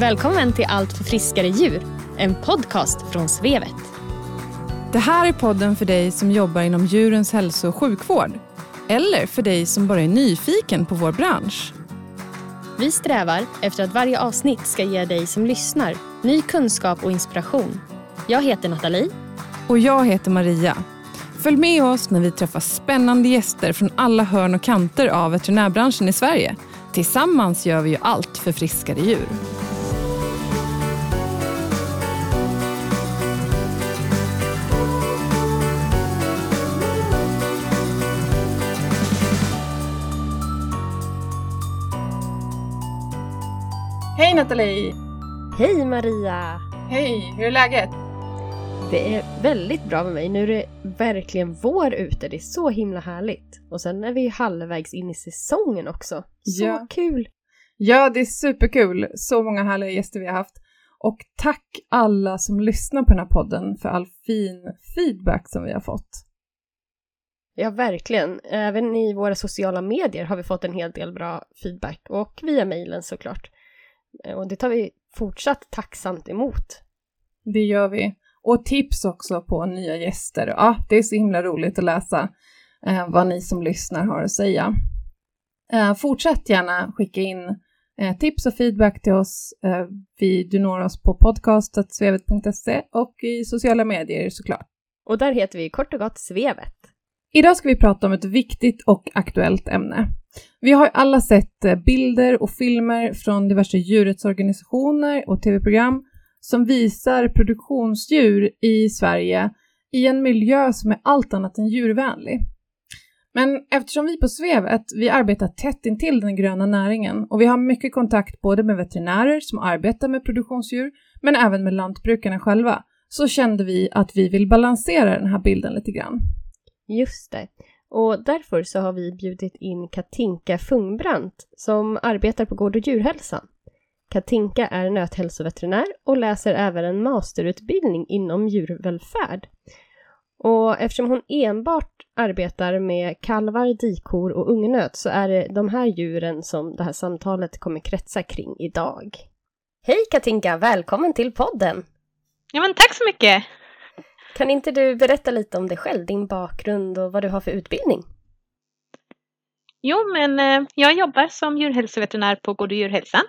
Välkommen till Allt för friskare djur, en podcast från Svevet. Det här är podden för dig som jobbar inom djurens hälso- och sjukvård. Eller för dig som bara är nyfiken på vår bransch. Vi strävar efter att varje avsnitt ska ge dig som lyssnar ny kunskap och inspiration. Jag heter Nathalie. Och jag heter Maria. Följ med oss när vi träffar spännande gäster från alla hörn och kanter av veterinärbranschen i Sverige. Tillsammans gör vi ju allt för friskare djur. Hej Nathalie! Hej Maria! Hej, hur är läget? Det är väldigt bra med mig. Nu är det verkligen vår ute. Det är så himla härligt. Och sen är vi halvvägs in i säsongen också. Så kul! Ja, det är superkul. Så många härliga gäster vi har haft. Och tack alla som lyssnar på den här podden för all fin feedback som vi har fått. Ja, verkligen. Även i våra sociala medier har vi fått en hel del bra feedback. Och via mejlen såklart. Och det tar vi fortsatt tacksamt emot. Det gör vi. Och tips också på nya gäster. Ja, det är så himla roligt att läsa vad ni som lyssnar har att säga. Fortsätt gärna skicka in tips och feedback till oss. Du når oss på podcast.svevet.se och i sociala medier såklart. Och där heter vi kort och gott Svevet. Idag ska vi prata om ett viktigt och aktuellt ämne. Vi har alla sett bilder och filmer från diverse djurrättsorganisationer och tv-program som visar produktionsdjur i Sverige i en miljö som är allt annat än djurvänlig. Men eftersom vi på Svevet, vi arbetar tätt intill den gröna näringen och vi har mycket kontakt både med veterinärer som arbetar med produktionsdjur men även med lantbrukarna själva, så kände vi att vi vill balansera den här bilden lite grann. Just det. Och därför så har vi bjudit in Katinka Fungbrandt som arbetar på Gård och Djurhälsan. Katinka är nöthälsoveterinär och läser även en masterutbildning inom djurvälfärd. Och eftersom hon enbart arbetar med kalvar, dikor och ungnöt så är det de här djuren som det här samtalet kommer kretsa kring idag. Hej Katinka, välkommen till podden! Ja men tack så mycket! Kan inte du berätta lite om dig själv, din bakgrund och vad du har för utbildning? Jo men jag jobbar som djurhälsoveterinär på Gård och Djurhälsan.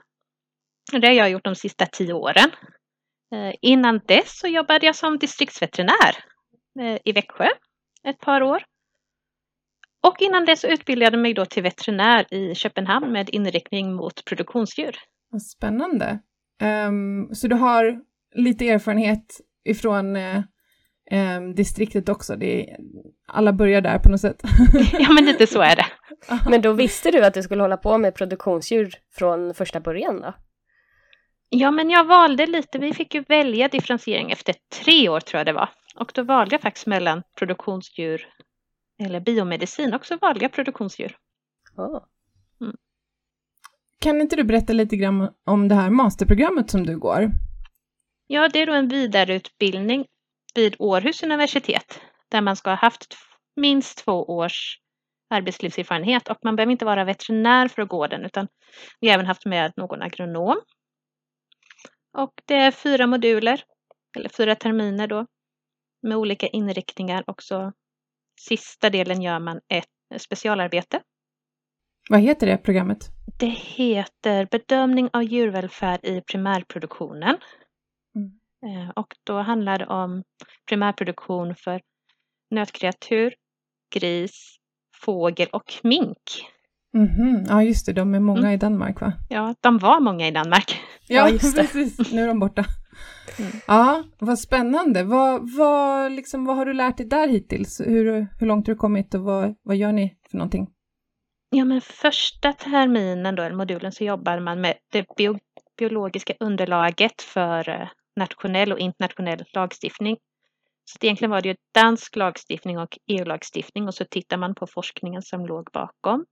Det har jag gjort de sista 10 åren. Innan dess så jobbade jag som distriktsveterinär i Växjö ett par år. Och innan dess så utbildade jag mig då till veterinär i Köpenhamn med inriktning mot produktionsdjur. Vad spännande. Så du har lite erfarenhet ifrån distriktet också. Alla börjar där på något sätt. Ja men lite så är det. Men då visste du att du skulle hålla på med produktionsdjur från första början då? Ja men jag valde lite, vi fick ju välja differentiering efter 3 år tror jag det var. Och då valde jag faktiskt mellan produktionsdjur eller biomedicin och så valde jag produktionsdjur. Oh. Mm. Kan inte du berätta lite grann om det här masterprogrammet som du går? Ja det är då en vidareutbildning vid Århus universitet där man ska ha haft minst 2 års arbetslivserfarenhet och man behöver inte vara veterinär för att gå den utan vi har även haft med någon agronom. Och det är 4 moduler, eller 4 terminer då, med olika inriktningar. Och så sista delen gör man ett specialarbete. Vad heter det programmet? Det heter Bedömning av djurvälfärd i primärproduktionen. Mm. Och då handlar det om primärproduktion för nötkreatur, gris, fågel och mink. Mm-hmm. Ja just det, de är många i Danmark va? Ja, de var många i Danmark. Ja just det. Precis, nu är de borta. Mm. Ja, vad spännande. Vad har du lärt dig där hittills? Hur långt har du kommit och vad gör ni för någonting? Ja men första terminen då, eller modulen, så jobbar man med det biologiska underlaget för nationell och internationell lagstiftning. Så egentligen var det ju dansk lagstiftning och EU-lagstiftning och så tittar man på forskningen som låg bakom.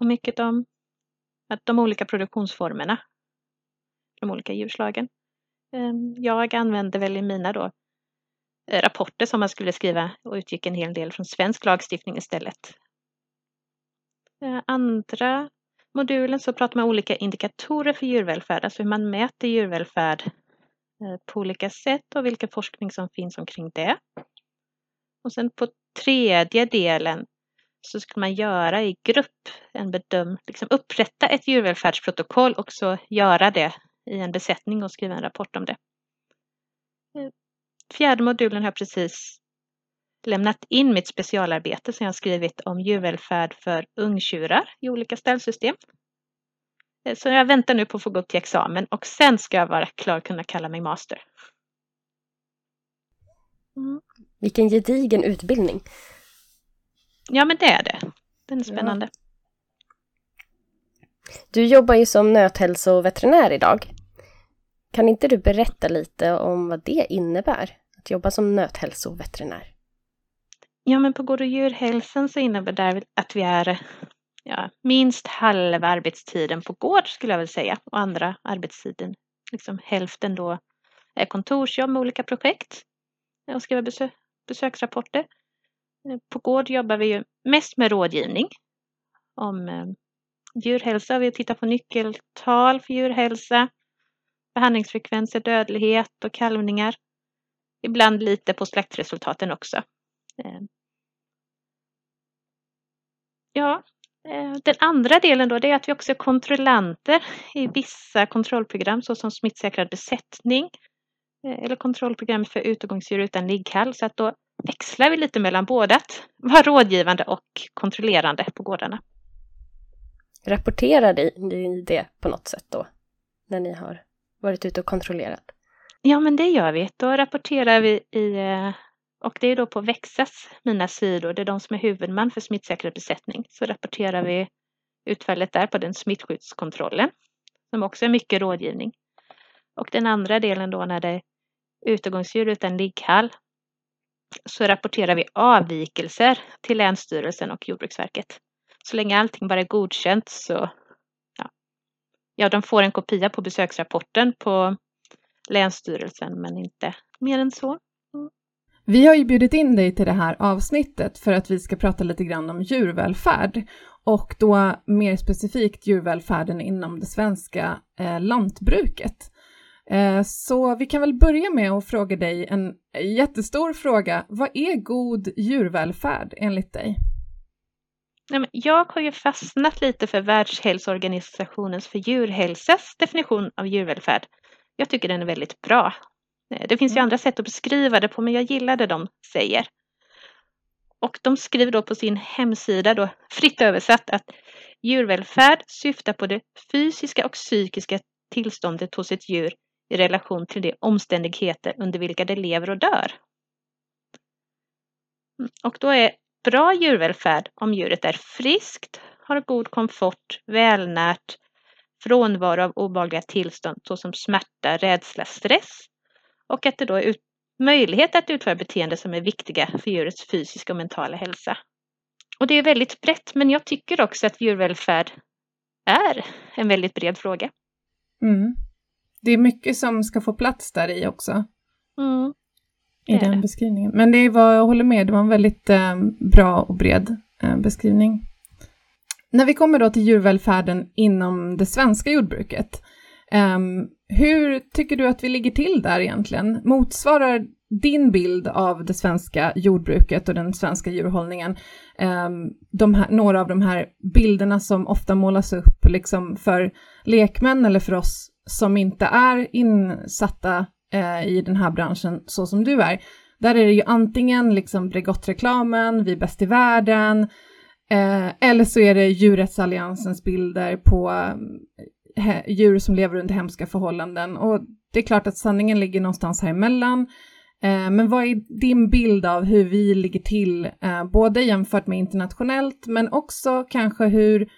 Och mycket om att de olika produktionsformerna, de olika djurslagen. Jag använde väl i mina då rapporter som man skulle skriva och utgick en hel del från svensk lagstiftning istället. Andra modulen så pratar man om olika indikatorer för djurvälfärd, alltså hur man mäter djurvälfärd på olika sätt och vilken forskning som finns omkring det. Och sen på tredje delen så skulle man göra i grupp en upprätta ett djurvälfärdsprotokoll och så göra det i en besättning och skriva en rapport om det. Fjärde modulen har jag precis lämnat in mitt specialarbete som jag skrivit om djurvälfärd för ungtjurar i olika ställsystem. Så jag väntar nu på att få gå upp till examen och sen ska jag vara klar och kunna kalla mig master. Vilken gedigen utbildning. Ja, men det är det. Den är spännande. Ja. Du jobbar ju som nöthälsoveterinär idag. Kan inte du berätta lite om vad det innebär att jobba som nöthälsoveterinär? Ja, men på Gård och Djurhälsan så innebär det att vi är minst halva arbetstiden på gård skulle jag väl säga. Och andra arbetstiden, hälften då är kontorsjobb med olika projekt och skriva besöksrapporter. På gård jobbar vi ju mest med rådgivning om djurhälsa. Vi tittar på nyckeltal för djurhälsa, behandlingsfrekvenser, dödlighet och kalvningar. Ibland lite på slaktresultaten också. Ja, den andra delen då det är att vi också är kontrollanter i vissa kontrollprogram såsom smittsäkrad besättning eller kontrollprogram för utegångsdjur utan ligghall, så att då växlar vi lite mellan båda att vara rådgivande och kontrollerande på gårdarna. Rapporterar ni det på något sätt då när ni har varit ute och kontrollerat? Ja, men det gör vi. Då rapporterar vi och det är då på Växas, mina sidor, det är de som är huvudman för smittsäker besättning. Så rapporterar vi utfallet där på den smittskyddskontrollen som också är mycket rådgivning. Och den andra delen då när det är utegångsdjur utan ligghall så rapporterar vi avvikelser till Länsstyrelsen och Jordbruksverket. Så länge allting bara är godkänt så de får en kopia på besöksrapporten på Länsstyrelsen men inte mer än så. Vi har ju bjudit in dig till det här avsnittet för att vi ska prata lite grann om djurvälfärd och då mer specifikt djurvälfärden inom det svenska lantbruket. Så vi kan väl börja med att fråga dig en jättestor fråga. Vad är god djurvälfärd enligt dig? Jag har ju fastnat lite för Världshälsoorganisationens för djurhälsas definition av djurvälfärd. Jag tycker den är väldigt bra. Det finns ju andra sätt att beskriva det på, men jag gillar det de säger. Och de skriver då på sin hemsida, då, fritt översatt, att djurvälfärd syftar på det fysiska och psykiska tillståndet hos ett djur i relation till de omständigheter under vilka det lever och dör. Och då är bra djurvälfärd om djuret är friskt, har god komfort, välnärt, frånvaro av obehagliga tillstånd såsom smärta, rädsla, stress. Och att det då är möjlighet att utföra beteenden som är viktiga för djurets fysiska och mentala hälsa. Och det är väldigt brett, men jag tycker också att djurvälfärd är en väldigt bred fråga. Mm. Det är mycket som ska få plats där i också. Mm. I den beskrivningen. Men det var, jag håller med, det var en väldigt bra och bred beskrivning. När vi kommer då till djurvälfärden inom det svenska jordbruket. Hur tycker du att vi ligger till där egentligen? Motsvarar din bild av det svenska jordbruket och den svenska djurhållningen några av de här bilderna som ofta målas upp för lekmän eller för oss som inte är insatta i den här branschen så som du är? Där är det ju antingen Bregottreklamen, vi är bäst i världen eller så är det Djurrättsalliansens bilder på djur som lever under hemska förhållanden, och det är klart att sanningen ligger någonstans här emellan. Men vad är din bild av hur vi ligger till både jämfört med internationellt men också kanske hur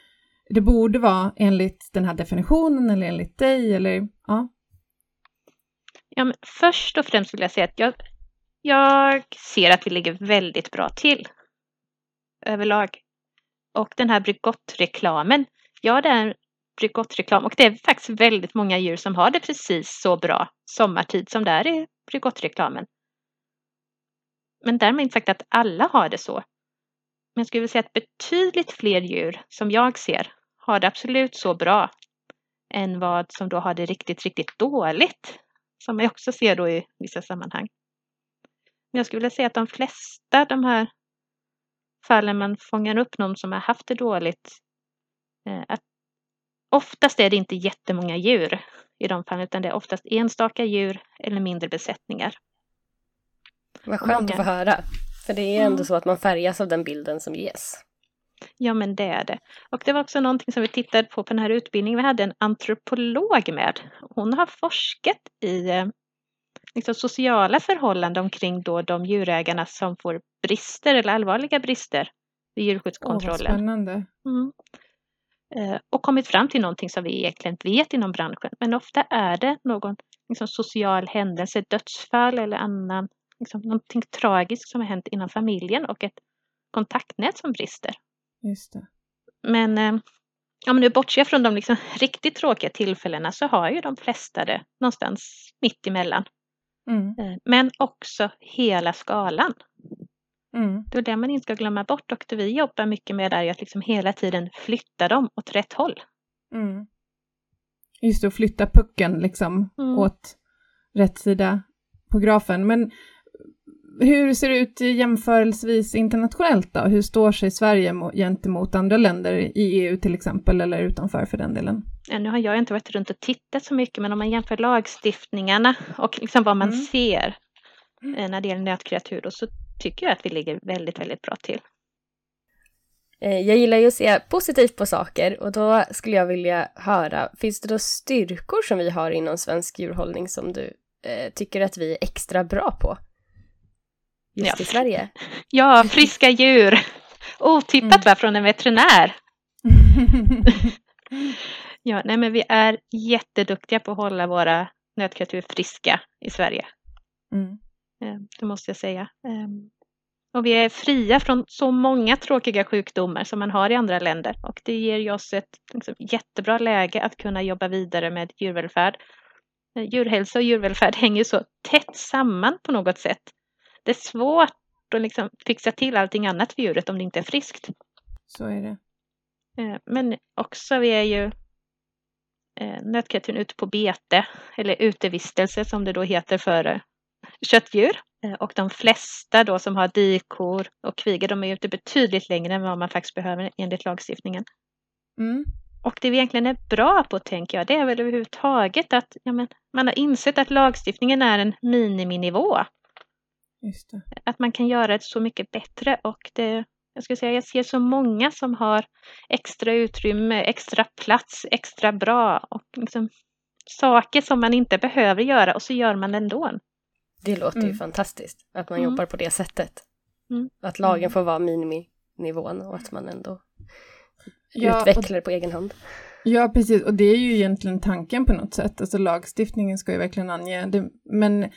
det borde vara enligt den här definitionen eller enligt dig eller ja? Ja, men först och främst vill jag säga att jag ser att vi ligger väldigt bra till överlag. Och den här Bregottreklamen, det är Bregottreklam, och det är faktiskt väldigt många djur som har det precis så bra sommartid som det är i Bregottreklamen. Men därmed inte sagt att alla har det så. Men jag skulle vilja säga att betydligt fler djur som jag ser har det absolut så bra än vad som då har det riktigt, riktigt dåligt. Som jag också ser då i vissa sammanhang. Men jag skulle vilja säga att de flesta de här fallen man fångar upp någon som har haft det dåligt. Att oftast är det inte jättemånga djur i de fallen, utan det är oftast enstaka djur eller mindre besättningar. Vad skönt att få höra. För det är ändå så att man färgas av den bilden som ges. Ja, men det är det. Och det var också någonting som vi tittade på den här utbildningen. Vi hade en antropolog med. Hon har forskat i liksom, sociala förhållanden omkring då de djurägarna som får brister eller allvarliga brister vid djurskyddskontrollen. Åh, vad spännande. Mm. Och kommit fram till någonting som vi egentligen vet inom branschen. Men ofta är det någon liksom, social händelse, dödsfall eller annan, liksom, någonting tragiskt som har hänt inom familjen och ett kontaktnät som brister. Just det. Men om nu bortser från de liksom riktigt tråkiga tillfällena så har ju de flesta det någonstans mitt emellan. Men också hela skalan. Det är det man inte ska glömma bort, och det vi jobbar mycket med är att liksom hela tiden flytta dem åt rätt håll. Just det, att flytta pucken liksom åt rätt sida på grafen. Men hur ser det ut jämförelsevis internationellt då? Hur står sig Sverige gentemot andra länder i EU till exempel, eller utanför för den delen? Ja, nu har jag inte varit runt och tittat så mycket, men om man jämför lagstiftningarna och liksom vad man ser när det gäller nötkreatur då, så tycker jag att vi ligger väldigt, väldigt bra till. Jag gillar ju att se positivt på saker, och då skulle jag vilja höra, finns det då styrkor som vi har inom svensk djurhållning som du tycker att vi är extra bra på? Just i Sverige. Ja, friska djur. Otippat från en veterinär. Ja, nej, men vi är jätteduktiga på att hålla våra nötkreatur friska i Sverige. Det måste jag säga. Och vi är fria från så många tråkiga sjukdomar som man har i andra länder. Och det ger oss ett liksom, jättebra läge att kunna jobba vidare med djurvälfärd. Djurhälsa och djurvälfärd hänger så tätt samman på något sätt. Det är svårt att liksom fixa till allting annat för djuret om det inte är friskt. Så är det. Men också vi är ju nötkreaturen ute på bete, eller utevistelse som det då heter för köttdjur. Och de flesta då som har dikor och kvigor, de är ute betydligt längre än vad man faktiskt behöver enligt lagstiftningen. Och det vi egentligen är bra på, tänker jag, det är väl överhuvudtaget att man har insett att lagstiftningen är en miniminivå. Just det. Att man kan göra det så mycket bättre, och det, jag ser så många som har extra utrymme, extra plats, extra bra och liksom saker som man inte behöver göra, och så gör man det ändå. Det låter ju fantastiskt att man jobbar på det sättet. Att lagen får vara miniminivån och att man ändå utvecklar det på egen hand. Ja, precis. Och det är ju egentligen tanken på något sätt. Alltså lagstiftningen ska ju verkligen ange det, men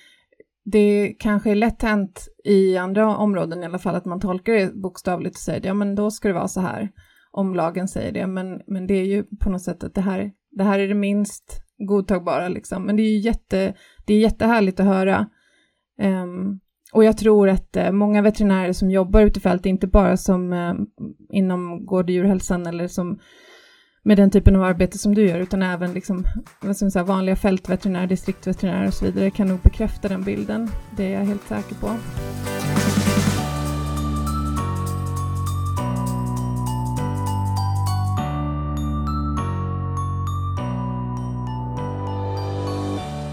det kanske är lätt hänt i andra områden i alla fall att man tolkar det bokstavligt och säger det, ja men då ska det vara så här om lagen säger det, men det är ju på något sätt att det här är det minst godtagbara liksom, men det är ju jättehärligt att höra. Och jag tror att många veterinärer som jobbar ute i fält, inte bara som inom Gård och Djurhälsan eller som med den typen av arbete som du gör, utan även liksom, vad ska man säga, vanliga fältveterinärer, distriktveterinärer och så vidare kan nog bekräfta den bilden. Det är jag helt säker på.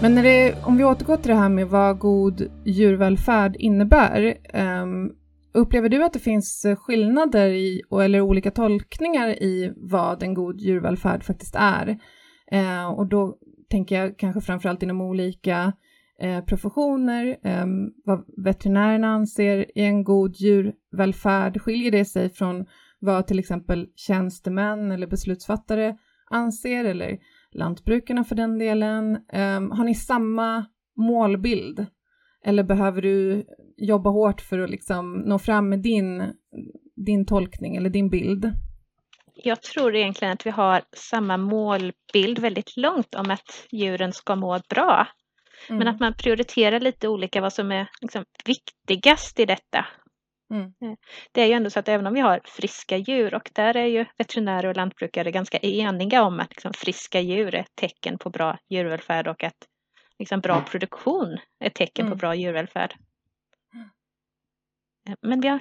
Men om vi återgår till det här med vad god djurvälfärd innebär, upplever du att det finns skillnader i, eller olika tolkningar i vad en god djurvälfärd faktiskt är? Och då tänker jag kanske framförallt inom olika professioner. Vad veterinärerna anser är en god djurvälfärd, skiljer det sig från vad till exempel tjänstemän eller beslutsfattare anser, eller lantbrukarna för den delen? Har ni samma målbild? Eller behöver du jobba hårt för att liksom nå fram med din tolkning eller din bild? Jag tror egentligen att vi har samma målbild väldigt långt om att djuren ska må bra. Men att man prioriterar lite olika vad som är liksom viktigast i detta. Mm. Det är ju ändå så att även om vi har friska djur, och där är ju veterinärer och lantbrukare ganska eniga om att liksom friska djur är ett tecken på bra djurvälfärd, och att liksom bra produktion är ett tecken på bra djurvälfärd. Men vi har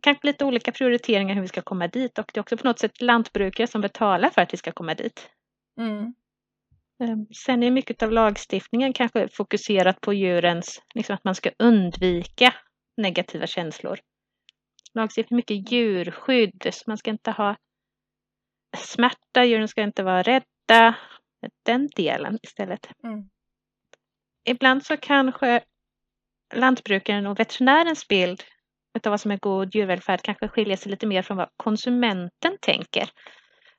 kanske lite olika prioriteringar hur vi ska komma dit, och det är också på något sätt lantbrukare som betalar för att vi ska komma dit. Mm. Sen är mycket av lagstiftningen kanske fokuserat på djurens, liksom att man ska undvika negativa känslor. Lagstiftning är mycket djurskydd, så man ska inte ha smärta, djuren ska inte vara rädda, den delen istället. Mm. Ibland så kanske lantbrukaren och veterinärens bild av vad som är god djurvälfärd kanske skiljer sig lite mer från vad konsumenten tänker.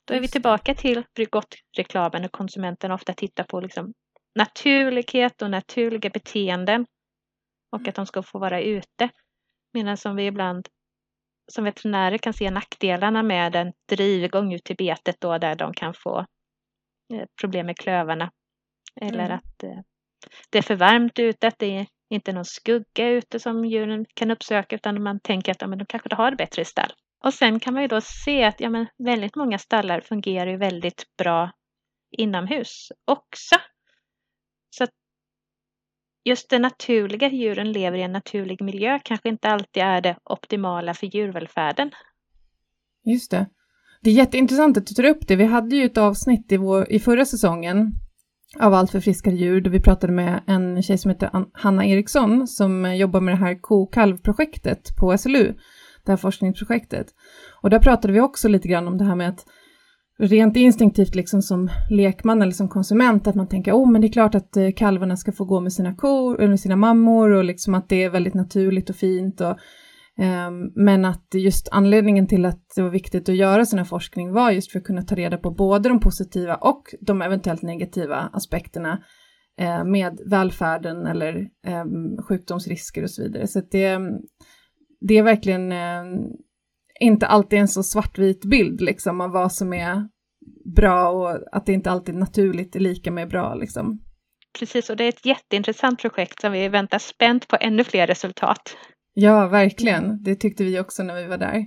Då är vi tillbaka till Bryggott-reklamen, och konsumenten ofta tittar på liksom naturlighet och naturliga beteenden, och att de ska få vara ute. Medan som vi ibland som veterinärer kan se nackdelarna med en drivgång ut till betet då, där de kan få problem med klövarna. Eller att det är för varmt ute, att det är inte någon skugga ute som djuren kan uppsöka, utan man tänker att ja, men de kanske har det bättre i stall. Och sen kan man ju då se att ja, men väldigt många stallar fungerar ju väldigt bra inomhus också. Så att just det naturliga, djuren lever i en naturlig miljö, kanske inte alltid är det optimala för djurvälfärden. Just det. Det är jätteintressant att du tar upp det. Vi hade ju ett avsnitt i förra säsongen av Allt för friska djur, då vi pratade med en tjej som heter Hanna Eriksson, som jobbar med det här ko-kalv-projektet på SLU, det här forskningsprojektet. Och där pratade vi också lite grann om det här med att rent instinktivt liksom som lekman eller som konsument, att man tänker men det är klart att kalvarna ska få gå med sina kor eller sina mammor, och liksom att det är väldigt naturligt och fint, och men att just anledningen till att det var viktigt att göra sån här forskning var just för att kunna ta reda på både de positiva och de eventuellt negativa aspekterna med välfärden eller sjukdomsrisker och så vidare. Så att det är verkligen inte alltid en så svartvit bild liksom, av vad som är bra, och att det inte alltid naturligt är lika med bra liksom. Precis, och det är ett jätteintressant projekt som vi väntar spänt på ännu fler resultat. Ja, verkligen. Det tyckte vi också när vi var där.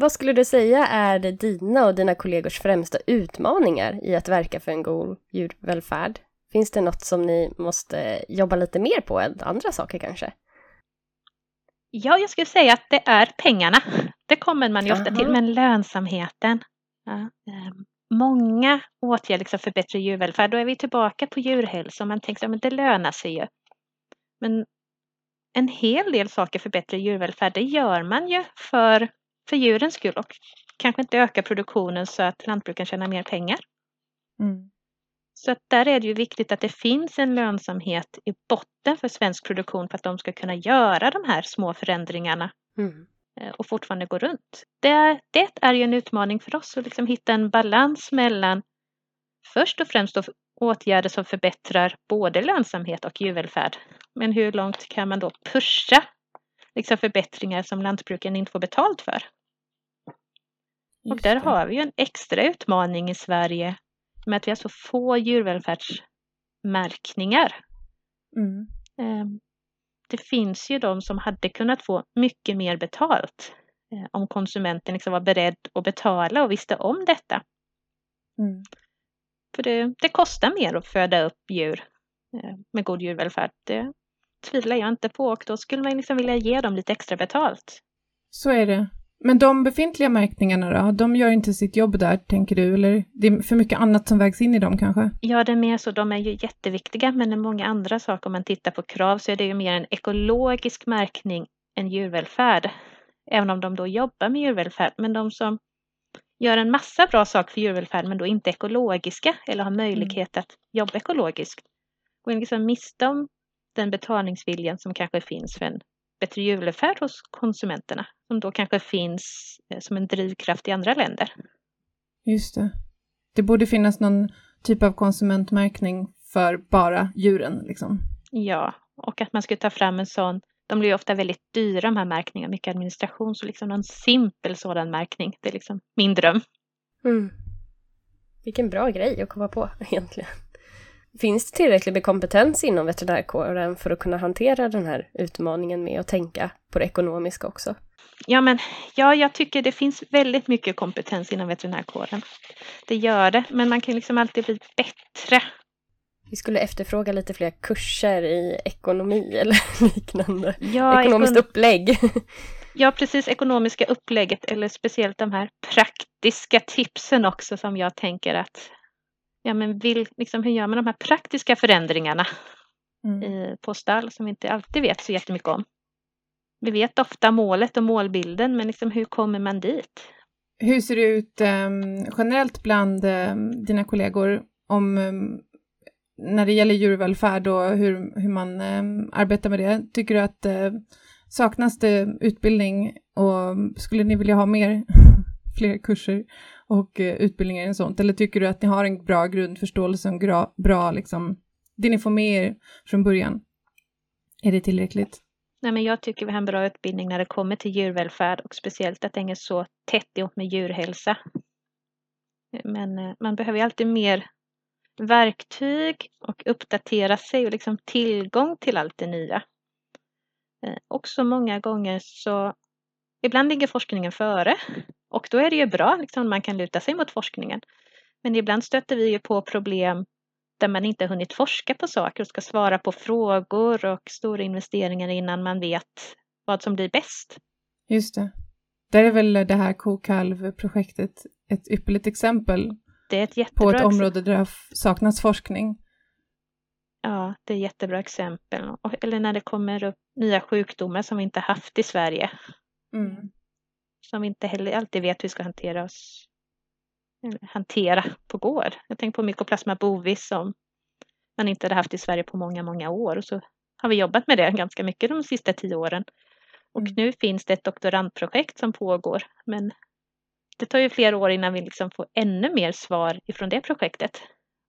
Vad skulle du säga är dina och dina kollegors främsta utmaningar i att verka för en god djurvälfärd? Finns det något som ni måste jobba lite mer på än andra saker kanske? Ja, jag skulle säga att det är pengarna. Det kommer man ju ofta till, men lönsamheten. Ja. Många åtgärder liksom för bättre djurvälfärd. Då är vi tillbaka på djurhälsa. Man tänker att det lönar sig ju. Men en hel del saker för bättre djurvälfärd, det gör man ju för djurens skull, och kanske inte öka produktionen så att lantbrukaren tjänar mer pengar. Mm. Så att där är det ju viktigt att det finns en lönsamhet i botten för svensk produktion, för att de ska kunna göra de här små förändringarna och fortfarande gå runt. Det är ju en utmaning för oss att liksom hitta en balans mellan först och främst åtgärder som förbättrar både lönsamhet och djurvälfärd. Men hur långt kan man då pusha liksom förbättringar som lantbruken inte får betalt för? Och där har vi ju en extra utmaning i Sverige med att vi har så få djurvälfärdsmärkningar. Mm. Det finns ju de som hade kunnat få mycket mer betalt om konsumenten liksom var beredd att betala och visste om detta. Mm. För det kostar mer att föda upp djur med god djurvälfärd. Det tvivlar jag inte på, och då skulle man liksom vilja ge dem lite extra betalt. Så är det. Men de befintliga märkningarna då, de gör inte sitt jobb där, tänker du? Eller det är för mycket annat som vägs in i dem kanske? Ja, det är mer så. De är ju jätteviktiga, men det är många andra saker. Om man tittar på krav så är det ju mer en ekologisk märkning än djurvälfärd. Även om de då jobbar med djurvälfärd. Men de som gör en massa bra saker för djurvälfärd men då inte ekologiska eller har möjlighet att jobba ekologiskt, och liksom miste om den betalningsviljan som kanske finns för en bättre djurvälfärd hos konsumenterna, som då kanske finns som en drivkraft i andra länder. Just det. Det borde finnas någon typ av konsumentmärkning för bara djuren liksom. Ja, och att man skulle ta fram en sån. De blir ju ofta väldigt dyra, de här märkningarna, mycket administration, så liksom någon simpel sådan märkning, det är liksom min dröm. Mm. Vilken bra grej att komma på egentligen. Finns det tillräckligt med kompetens inom veterinärkåren för att kunna hantera den här utmaningen med att tänka på det ekonomiska också? Ja, jag tycker det finns väldigt mycket kompetens inom veterinärkåren. Det gör det, men man kan liksom alltid bli bättre. Vi skulle efterfråga lite fler kurser i ekonomi eller liknande. Ja, ekonomiskt upplägg. Ja, precis. Ekonomiska upplägget eller speciellt de här praktiska tipsen också som jag tänker att hur gör man de här praktiska förändringarna på stall som vi inte alltid vet så jättemycket om. Vi vet ofta målet och målbilden, men liksom hur kommer man dit? Hur ser det ut generellt bland dina kollegor om när det gäller djurvälfärd och hur man arbetar med det? Tycker du att saknas det utbildning och skulle ni vilja ha fler kurser och utbildningar och sånt? Eller tycker du att ni har en bra grundförståelse och bra liksom, det ni får med er från början? Är det tillräckligt? Nej, men jag tycker vi har en bra utbildning när det kommer till djurvälfärd och speciellt att den är så tätt ihop med djurhälsa. Men man behöver ju alltid mer verktyg och uppdatera sig och liksom tillgång till allt det nya. Också många gånger så ibland ligger forskningen före och då är det ju bra liksom man kan luta sig mot forskningen. Men ibland stöter vi ju på problem där man inte hunnit forska på saker och ska svara på frågor och stora investeringar innan man vet vad som blir bäst. Just det. Där är väl det här kokalv-projektet ett ypperligt exempel. Det är ett jättebra på ett område där det saknas forskning. Ja, det är jättebra exempel. Eller när det kommer upp nya sjukdomar som vi inte haft i Sverige. Mm. Som vi inte heller alltid vet hur vi ska hantera på gård. Jag tänker på Mycoplasma Bovis som man inte hade haft i Sverige på många, många år. Och så har vi jobbat med det ganska mycket de sista 10 åren. Och nu finns det ett doktorandprojekt som pågår. Men det tar ju flera år innan vi liksom får ännu mer svar ifrån det projektet.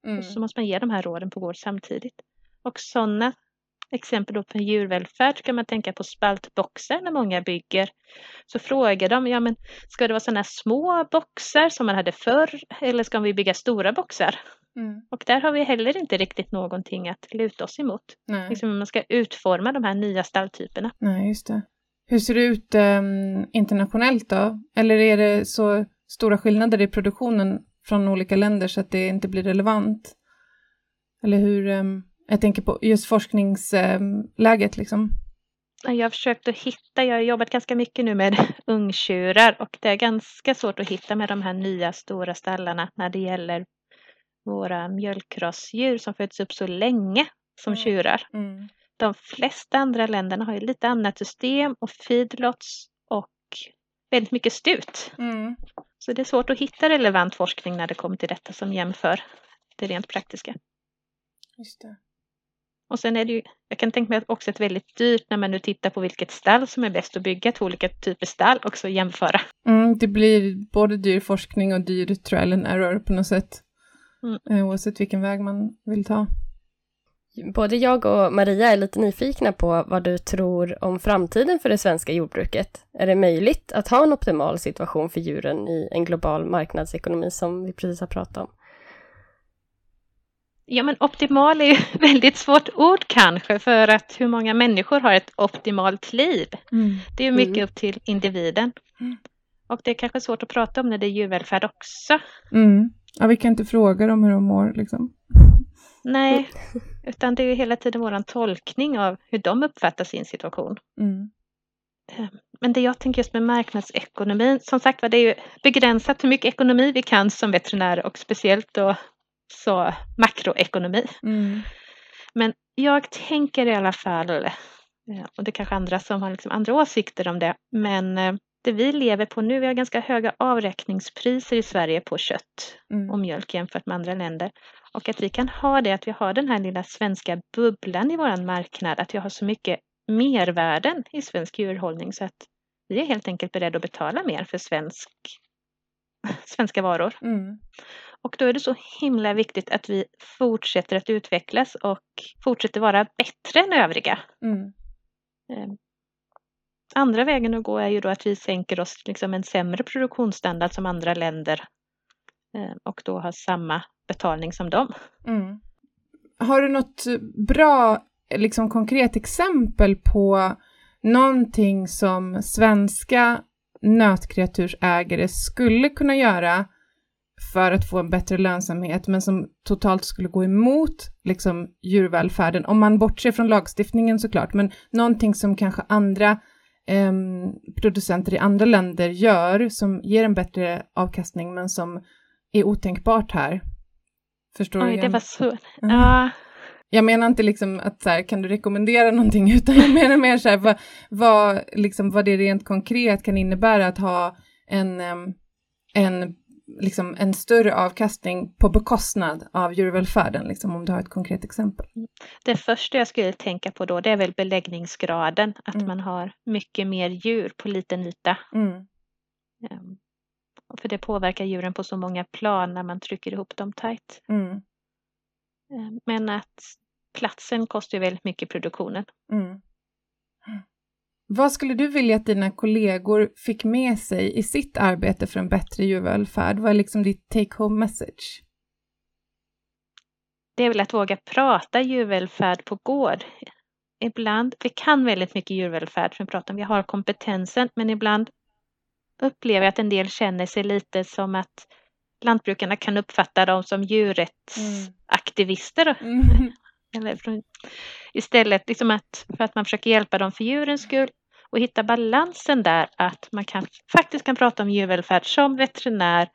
Mm. Och så måste man ge de här råden på gård samtidigt. Och sådana exempel då på djurvälfärd kan man tänka på spaltboxar när många bygger. Så frågar de, ska det vara sådana små boxar som man hade förr eller ska vi bygga stora boxar? Mm. Och där har vi heller inte riktigt någonting att luta oss emot. Liksom man ska utforma de här nya stalltyperna. Nej, just det. Hur ser det ut internationellt då? Eller är det så stora skillnader i produktionen från olika länder så att det inte blir relevant? Eller hur... Jag tänker på just forskningsläget liksom. Jag har jobbat ganska mycket nu med ungtjurar och det är ganska svårt att hitta med de här nya stora stallarna när det gäller våra mjölkrasdjur som föds upp så länge som tjurar. Mm. De flesta andra länderna har ju lite annat system och feedlots och väldigt mycket stut. Mm. Så det är svårt att hitta relevant forskning när det kommer till detta som jämför det rent praktiska. Just det. Och sen är det ju, jag kan tänka mig också ett väldigt dyrt när man nu tittar på vilket stall som är bäst att bygga till olika typer stall och så jämföra. Det blir både dyr forskning och dyr trial and error på något sätt. Oavsett vilken väg man vill ta. Både jag och Maria är lite nyfikna på vad du tror om framtiden för det svenska jordbruket. Är det möjligt att ha en optimal situation för djuren i en global marknadsekonomi som vi precis har pratat om? Ja, men optimal är ju ett väldigt svårt ord kanske för att hur många människor har ett optimalt liv. Mm. Det är ju mycket upp till individen. Mm. Och det är kanske svårt att prata om när det är djurvälfärd också. Mm. Ja, vi kan inte fråga dem hur de mår liksom. Nej, utan det är ju hela tiden våran tolkning av hur de uppfattar sin situation. Mm. Men det jag tänker just med marknadsekonomin, som sagt var det är ju begränsat hur mycket ekonomi vi kan som veterinärer och speciellt då så makroekonomi. Mm. Men jag tänker i alla fall, och det är kanske andra som har liksom andra åsikter om det, men det vi lever på nu, vi har ganska höga avräkningspriser i Sverige på kött och mjölk jämfört med andra länder. Och att vi kan ha det, att vi har den här lilla svenska bubblan i våran marknad, att vi har så mycket mervärden i svensk djurhållning så att vi är helt enkelt beredda att betala mer för svenska varor. Mm. Och då är det så himla viktigt att vi fortsätter att utvecklas och fortsätter vara bättre än övriga. Mm. Andra vägen att gå är ju då att vi sänker oss liksom en sämre produktionsstandard som andra länder och då har samma betalning som dem. Mm. har du något bra liksom, konkret exempel på någonting som svenska nötkreatursägare skulle kunna göra för att få en bättre lönsamhet, men som totalt skulle gå emot liksom, djurvälfärden, om man bortser från lagstiftningen såklart, men någonting som kanske andra producenter i andra länder gör som ger en bättre avkastning men som är otänkbart här. Förstår du? Oj, det var svårt. Ja. Jag menar inte liksom att så här, kan du rekommendera någonting, utan jag menar mer så här, vad det rent konkret kan innebära att ha en större avkastning på bekostnad av djurvälfärden, liksom, om du har ett konkret exempel. Det första jag skulle tänka på då, det är väl beläggningsgraden, att man har mycket mer djur på liten yta. Mm. För det påverkar djuren på så många plan när man trycker ihop dem tajt. Mm. Men att platsen kostar ju väldigt mycket i produktionen. Mm. Vad skulle du vilja att dina kollegor fick med sig i sitt arbete för en bättre djurvälfärd? Vad är liksom ditt take-home message? Det är väl att våga prata djurvälfärd på gård. Ibland, vi kan väldigt mycket djurvälfärd som vi pratar om, vi har kompetensen, men ibland upplever jag att en del känner sig lite som att lantbrukarna kan uppfatta dem som djurrättsaktivister. Mm. Eller istället liksom för att man försöker hjälpa dem för djurens skull och hitta balansen där, att man faktiskt kan prata om djurvälfärd som veterinär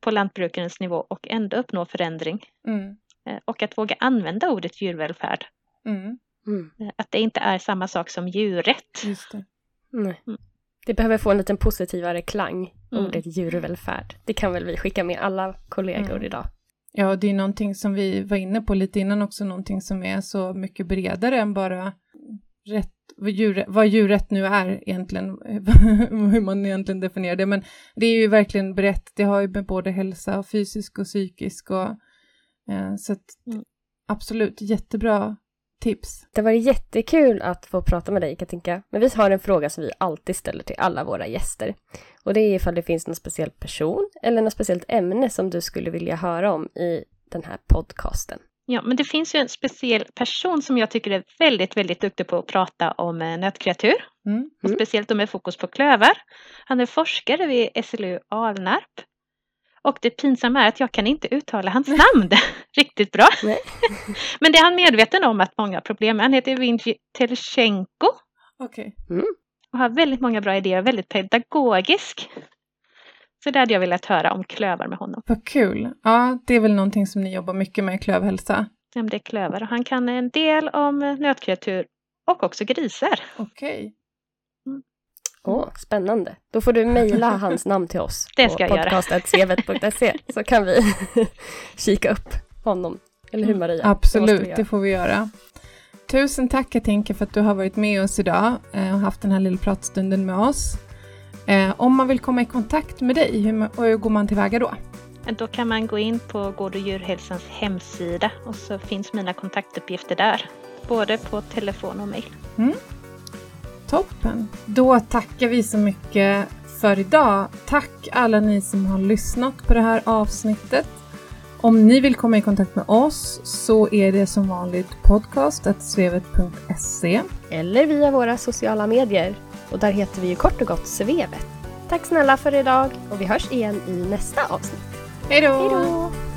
på lantbrukarens nivå och ändå uppnå förändring. Mm. Och att våga använda ordet djurvälfärd. Mm. Mm. Att det inte är samma sak som djurrätt. Just det. Mm. Mm. Det behöver få en liten positivare klang, ordet djurvälfärd. Det kan väl vi skicka med alla kollegor idag. Ja, det är någonting som vi var inne på lite innan också, någonting som är så mycket bredare än bara vad djurrätt nu är egentligen, hur man egentligen definierar det. Men det är ju verkligen brett, det har ju med både hälsa och fysisk och psykisk. Och, så att, absolut, jättebra tips. Det var jättekul att få prata med dig, Katinka. Men vi har en fråga som vi alltid ställer till alla våra gäster. Och det är ifall det finns någon speciell person eller något speciellt ämne som du skulle vilja höra om i den här podcasten. Ja, men det finns ju en speciell person som jag tycker är väldigt, väldigt duktig på att prata om nötkreatur. Mm. Och speciellt med fokus på klöver. Han är forskare vid SLU Alnarp. Och det pinsamma är att jag kan inte uttala hans namn riktigt bra. Men det är han medveten om att många problem. Han heter Vinj Telchenko. Okej. Mm. Och har väldigt många bra idéer. Väldigt pedagogisk. Så där hade jag velat höra om klöver med honom. Vad kul. Ja, det är väl någonting som ni jobbar mycket med, klövhälsa. Ja, det är klöver. Och han kan en del om nötkreatur och också grisar. Okej. Spännande. Då får du mejla hans namn till oss på podcast@svevet.se så kan vi kika upp honom. Eller hur, Maria? Absolut, det får vi göra. Tusen tack, Katinka, för att du har varit med oss idag och haft den här lilla pratstunden med oss. Om man vill komma i kontakt med dig, hur går man tillväga då? Då kan man gå in på Gård och Djurhälsans hemsida och så finns mina kontaktuppgifter där. Både på telefon och mejl. Mm. Toppen. Då tackar vi så mycket för idag. Tack alla ni som har lyssnat på det här avsnittet. Om ni vill komma i kontakt med oss så är det som vanligt podcast@svevet.se eller via våra sociala medier. Och där heter vi ju kort och gott Svevet. Tack snälla för idag och vi hörs igen i nästa avsnitt. Hej då!